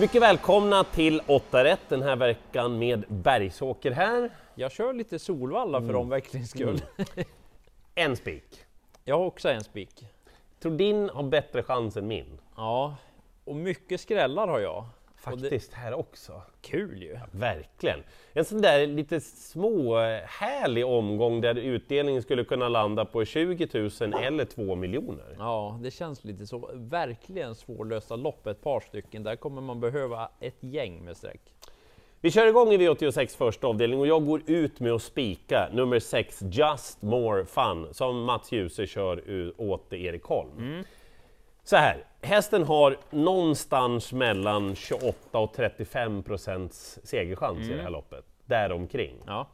Mycket välkomna till 8 rätt den här veckan med Bergsåker här. Jag kör lite Solvalla för omväxlings skull. En spik. Jag har också en spik. Tror din har bättre chans än min. Ja, och mycket skrällar har jag. Faktiskt här också. Kul ju. Ja, verkligen. En sån där lite små härlig omgång där utdelningen skulle kunna landa på 20 000 eller 2 miljoner. Ja, det känns lite så. Verkligen svårlösta lopp, ett par stycken. Där kommer man behöva ett gäng med sträck. Vi kör igång i V86 första avdelning och jag går ut med att spika nummer 6 Just More Fun som Mats Ljusö kör åt Erik Holm. Mm. Så här, hästen har någonstans mellan 28 och 35% segerchans i det här loppet, däromkring. Ja.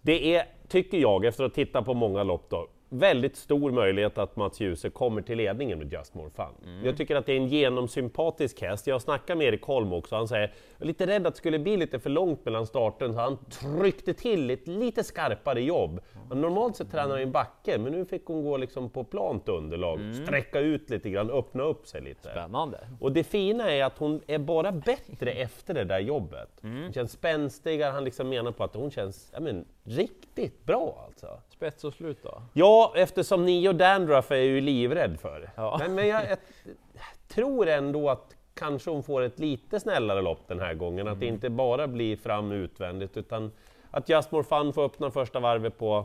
Det är, tycker jag, efter att titta på många lopp då, väldigt stor möjlighet att Mats Ljusö kommer till ledningen med Just More Fun. Mm. Jag tycker att det är en genomsympatisk häst. Jag snackar med Erik Holm också, han säger jag är lite rädd att det skulle bli lite för långt mellan starten, så han tryckte till ett lite skarpare jobb. Men normalt så tränar han i en backe, men nu fick hon gå liksom på plant underlag, sträcka ut lite grann, öppna upp sig lite. Spännande. Och det fina är att hon är bara bättre efter det där jobbet. Hon känns spänstigare, han liksom menar på att hon känns riktigt bra alltså. Spets och slut då? Ja, eftersom Nio Dandraf är ju livrädd för. Ja. Men jag tror ändå att kanske hon får ett lite snällare lopp den här gången. Att det inte bara blir fram utvändigt utan att Just More Fun får öppna första varvet på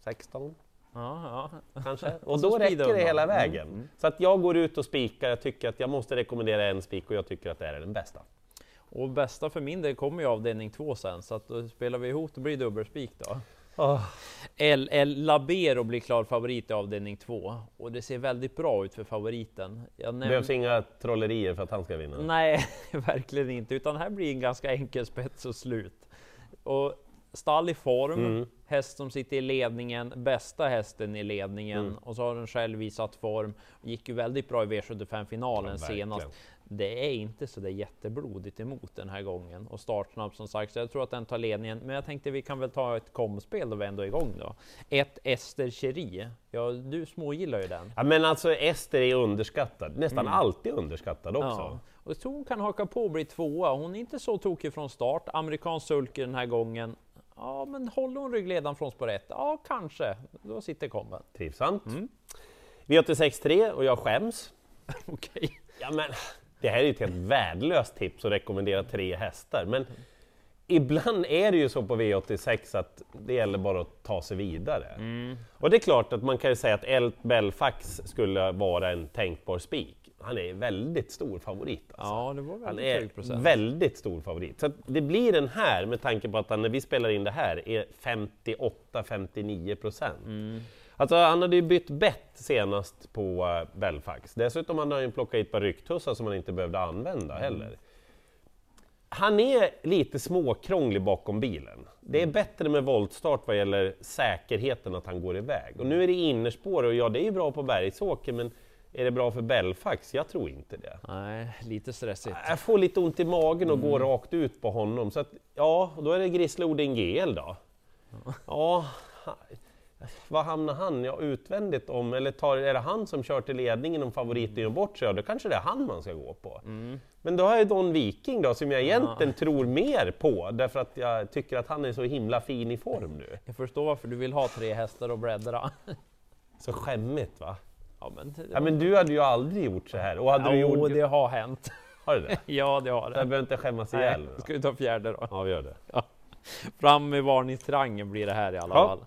16. Ja. Kanske. Och då räcker det hela vägen. Så att jag går ut och spikar. Jag tycker att jag måste rekommendera en spik och jag tycker att det är den bästa. Och bästa för min del kommer ju avdelning 2 sen. Så att då spelar vi ihop och blir dubbelspik då. Labero blir klar favorit i avdelning 2 och det ser väldigt bra ut för favoriten. Behövs inga trollerier för att han ska vinna? Nej, verkligen inte, utan här blir en ganska enkel spets och slut. Och stall i form, häst som sitter i ledningen, bästa hästen i ledningen och så har den själv visat form. Gick ju väldigt bra i V75-finalen senast. Det är inte så det är jätteblodigt emot den här gången och startsnabb som sagt, så jag tror att den tar ledningen, men jag tänkte vi kan väl ta ett komspel och vända igång då. Ett Ester Cherie. Ja, du smågillar ju den. Ja, men alltså Ester är underskattad, nästan alltid underskattad också. Ja. Och så hon kan haka på och bli tvåa. Hon är inte så tokig från start. Amerikansk sulker den här gången. Ja, men håller hon ryggledan från spår 1? Ja, kanske. Då sitter komben. Trivsamt. V86-3 och jag skäms. Okej. Ja, men det här är ju ett helt värdelöst tips att rekommendera 3 hästar, men ibland är det ju så på V86 att det gäller bara att ta sig vidare. Och det är klart att man kan ju säga att El Belfax skulle vara en tänkbar spik. Han är väldigt stor favorit. Alltså. Ja, det var väldigt 20%. Han är väldigt stor favorit. Så det blir den här med tanke på att han, när vi spelar in det här, är 58-59%. Alltså han hade ju bytt bett senast på Belfax. Dessutom hade han ju plockat ett par rycktussar som han inte behövde använda heller. Han är lite småkrånglig bakom bilen. Det är bättre med voltstart vad gäller säkerheten att han går iväg. Och nu är det innerspår och ja, det är ju bra på Bergsåker, men är det bra för Belfax? Jag tror inte det. Nej, lite stressigt. Jag får lite ont i magen och går rakt ut på honom. Så att, ja, då är det Grisla Odingel då. Ja, vad hamnar han? Ja, utvändigt om, eller är det han som kör till ledningen om favoriten gör bort sig? Ja, då kanske det är han man ska gå på. Men då har jag Don Viking då, som jag egentligen tror mer på, därför att jag tycker att han är så himla fin i form nu. Jag förstår varför du vill ha 3 hästar och bläddra. Så skämmigt va? Ja, men du hade ju aldrig gjort så här. Och hade du gjort... det har hänt. Har du det? Ja, det har det. Jag behöver inte skämmas ihjäl. Ska vi ta fjärde då? Ja, vi gör det. Ja. Fram med varningstrangen blir det här i alla fall.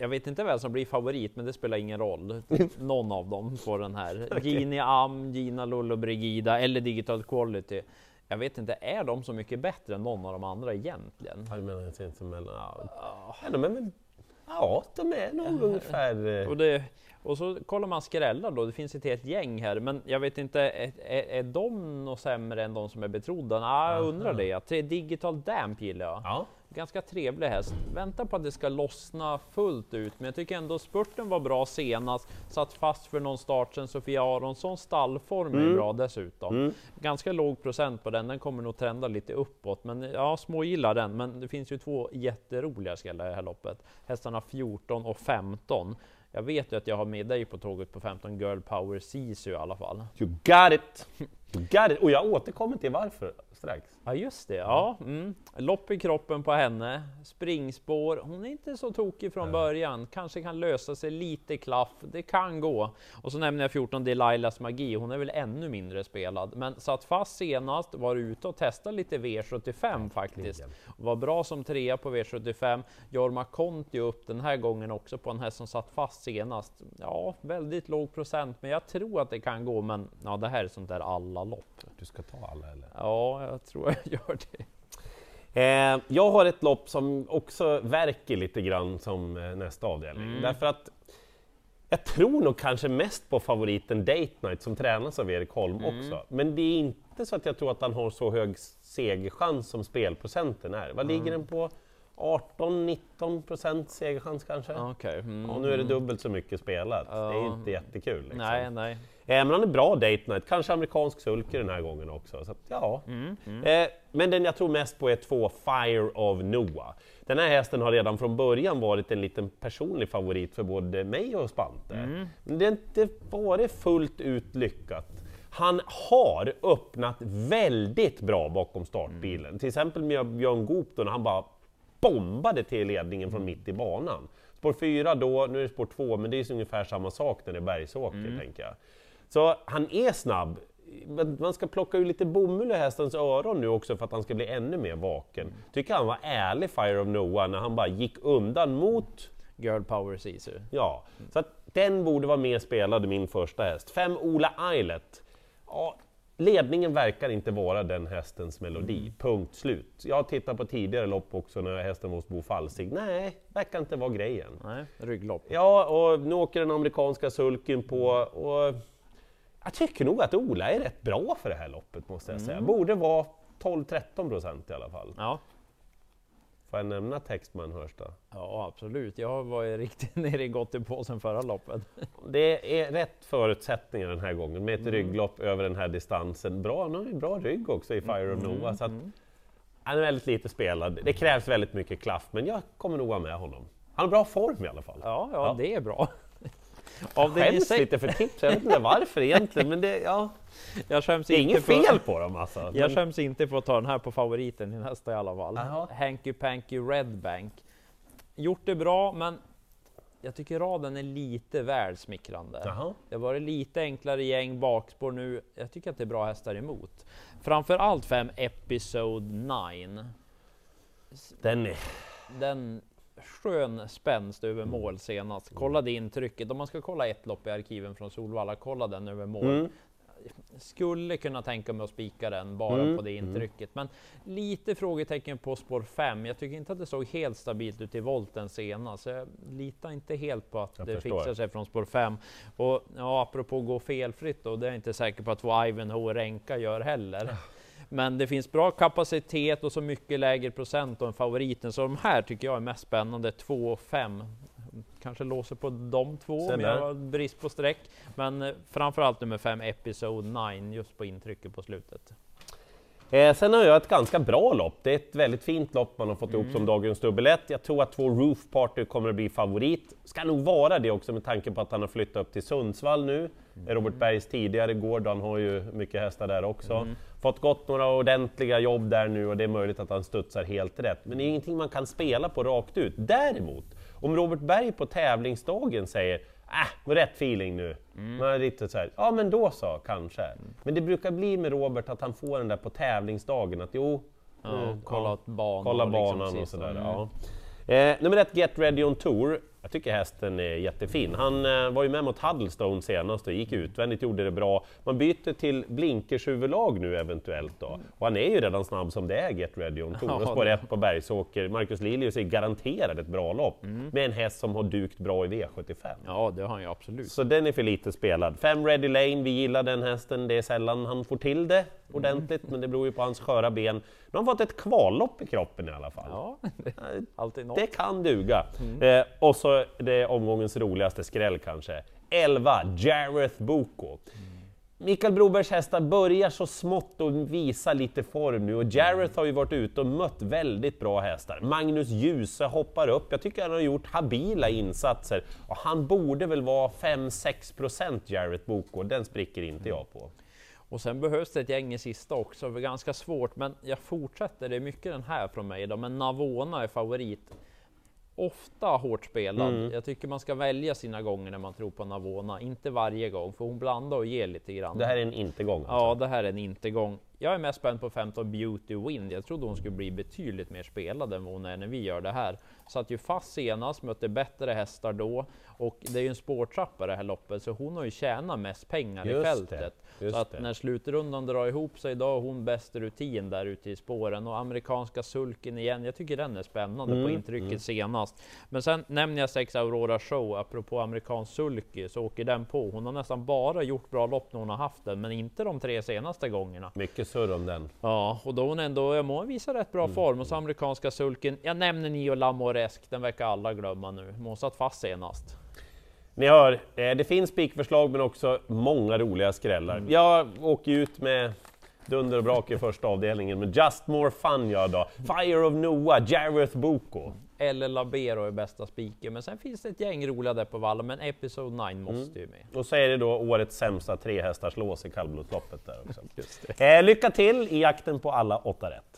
Jag vet inte vem som blir favorit, men det spelar ingen roll. Någon av dem får den här. Okay. Ginny Am, Gina Lollobrigida eller Digital Quality. Jag vet inte, är de så mycket bättre än någon av de andra egentligen? Jag menar inte mellan... Ja, de är nog ungefär... Och så kollar man skrällar då, det finns ett helt gäng här, men jag vet inte, är de något sämre än de som är betrodda? Nej, jag undrar det. Digital Damp gillar jag. Ja. Ganska trevlig häst. Vänta på att det ska lossna fullt ut, men jag tycker ändå spurten var bra senast. Satt fast för någon start sen. Sofia Aronsson stallform är bra dessutom. Ganska låg procent på den kommer nog trenda lite uppåt, men jag smågillar den. Men det finns ju 2 jätteroliga skrällar i det här loppet. Hästarna 14 och 15. Jag vet ju att jag har med dig på tåget på 15 Girl Power Sisu i alla fall. You got it! Got it. Och jag återkommer till varför strax. Ja just det, ja. Mm. Lopp i kroppen på henne, springspår, hon är inte så tokig från början, kanske kan lösa sig lite klaff, det kan gå. Och så nämner jag 14 Delilahs magi, hon är väl ännu mindre spelad, men satt fast senast, var ute och testade lite V75 faktiskt. Var bra som trea på V75, Jorma Conti upp den här gången också på en häst som satt fast senast. Ja, väldigt låg procent, men jag tror att det kan gå, men ja, det här är sånt där alla lopp. Du ska ta alla eller? Ja, jag tror jag gör det. Jag har ett lopp som också verkar lite grann som nästa avdelning. Mm. Därför att jag tror nog kanske mest på favoriten Date Night som tränas av Erik Holm också. Men det är inte så att jag tror att han har så hög segerchans som spelprocenten är. Vad ligger den på? 18-19% segerchans kanske. Okay. Och nu är det dubbelt så mycket spelat. Det är inte jättekul. Liksom. Nej. Men han är bra Date Night. Kanske amerikansk sulker den här gången också. Så att, ja. Men den jag tror mest på är 2 Fire of Noah. Den här hästen har redan från början varit en liten personlig favorit för både mig och Spante. Men det är inte bara fullt ut lyckat. Han har öppnat väldigt bra bakom startbilen. Till exempel med Björn Gop då när han bara bombade till ledningen från mitt i banan. Spår 4 då, nu är det spår 2, men det är ungefär samma sak när det är Bergsåker, tänker jag. Så han är snabb. Man ska plocka ut lite bomull i hästens öron nu också för att han ska bli ännu mer vaken. Tycker han var ärlig, Fire of Noah, när han bara gick undan mot Girl Power Sisu. Ja, så att den borde vara mer spelad i min första häst. 5 Ola Islet. Ja, ledningen verkar inte vara den hästens melodi. Punkt slut. Jag har tittat på tidigare lopp också när hästen var Bo Falsig. Nej, verkar inte vara grejen. Nej, rygglopp. Ja, och nu åker den amerikanska sulken på och jag tycker nog att Ola är rätt bra för det här loppet måste jag säga. Borde vara 12-13% i alla fall. Ja. Får jag nämna Textman hörs då? Ja, absolut. Jag var ju riktigt nere i gottepåsen förra loppet. Det är rätt förutsättningar den här gången med ett rygglopp över den här distansen. Bra, nu är bra rygg också i Fire of Noah. Så att han är väldigt lite spelad. Det krävs väldigt mycket klaff, men jag kommer nog vara med honom. Han har bra form i alla fall. Ja, det är bra. Av det skäms lite för tips, jag vet inte varför egentligen, men det, ja. Jag skäms inte inget fel på dem alltså. Jag skäms inte på att ta den här på favoriten i nästa i alla fall. Hanky Panky Red Bank. Gjort det bra, men jag tycker raden är lite välsmickrande. Det har varit lite enklare gäng bakspår nu. Jag tycker att det är bra hästar emot. Framförallt 5 episode 9. Den skön spänst över mål senast. Kollade in trycket. Om man ska kolla ett lopp i arkiven från Solvalla, kolla den över mål. Skulle kunna tänka mig att spika den bara på det intrycket. Men lite frågetecken på spår 5. Jag tycker inte att det såg helt stabilt ut i volten senast. Så jag litar inte helt på att det fixar sig från spår 5. Och ja, apropå gå felfritt då, det är jag inte säker på att Ivan H. Ränka gör heller. Men det finns bra kapacitet och så mycket lägre procent och en favoriten. Så de här tycker jag är mest spännande. 2 och 5. Kanske låser på de 2 om jag har brist på streck. Men framförallt nummer 5 episode 9 just på intrycket på slutet. Sen har jag ett ganska bra lopp. Det är ett väldigt fint lopp man har fått ihop som dagens dubbelett. Jag tror att 2 Roof Party kommer att bli favorit. Ska nog vara det också med tanke på att han har flyttat upp till Sundsvall nu. Robert Bergs tidigare gård, han har ju mycket hästar där också. Fått gått några ordentliga jobb där nu och det är möjligt att han studsar helt rätt. Men det är ingenting man kan spela på rakt ut. Däremot, om Robert Berg på tävlingsdagen säger rätt feeling nu. Man är riktigt så här, ja men då så kanske. Men det brukar bli med Robert att han får den där på tävlingsdagen att kolla banan liksom, och sådär. Nummer 1 Get Ready on Tour. Jag tycker hästen är jättefin. Han var ju med mot Huddlestone senast och gick utvändigt, gjorde det bra. Man byter till Blinkers huvudlag nu eventuellt då. Och han är ju redan snabb som det är Get Ready on Tour. Och spår 1 på Bergsåker. Marcus Lilius är garanterad ett bra lopp med en häst som har dukt bra i V75. Ja, det har han ju absolut. Så den är för lite spelad. 5 Ready Lane, vi gillar den hästen. Det är sällan han får till det ordentligt, men det beror ju på hans sköra ben. De har fått ett kvallopp i kroppen i alla fall. Ja, alltid något. Det kan duga. Och så det är omgångens roligaste skräll kanske. 11 Jareth Boko. Mikael Brobergs hästar börjar så smått och visa lite form nu. Och Jareth har ju varit ute och mött väldigt bra hästar. Mats Ljusö hoppar upp. Jag tycker han har gjort habila insatser. Och han borde väl vara 5-6% Jareth Boko. Den spricker inte jag på. Och sen behövs det ett gäng i sista också, det är ganska svårt, men jag fortsätter, det är mycket den här från mig då, men Navona är favorit. Ofta hårt spelad, jag tycker man ska välja sina gånger när man tror på Navona, inte varje gång, för hon blandar och ger lite grann. Det här är en inte-gång alltså. Ja, det här är en inte-gång. Jag är mest spänd på 15 Beauty Wind, jag trodde hon skulle bli betydligt mer spelad än hon är när vi gör det här. Satt ju fast senast, mötte bättre hästar då, och det är ju en spårtrappa det här loppet, så hon har ju tjänat mest pengar i fältet. Så att när slutrundan drar ihop sig idag, hon bäst rutin där ute i spåren, och amerikanska sulken igen, jag tycker den är spännande på intrycket senast. Men sen nämner jag 6 Aurora Show, apropå amerikansk sulke, så åker den på. Hon har nästan bara gjort bra lopp när hon har haft den, men inte de 3 senaste gångerna. Mycket surr om den. Ja, och då hon ändå visar rätt bra form, och så amerikanska sulken, jag nämner 9 Lamoresk, den verkar alla glömma nu, hon satt fast senast. Ni hör, det finns spikförslag men också många roliga skrällar. Jag åker ut med dunder och brak i första avdelningen, men Just More Fun jag då. Fire of Noah, Jareth Boko. Eller Labero är bästa spiken, men sen finns det ett gäng roliga där på vallen, men Episode 9 måste ju med. Och så är det då årets sämsta 3 hästars lås i kallblodsloppet där också. Just det. Lycka till i jakten på alla 8 rätt.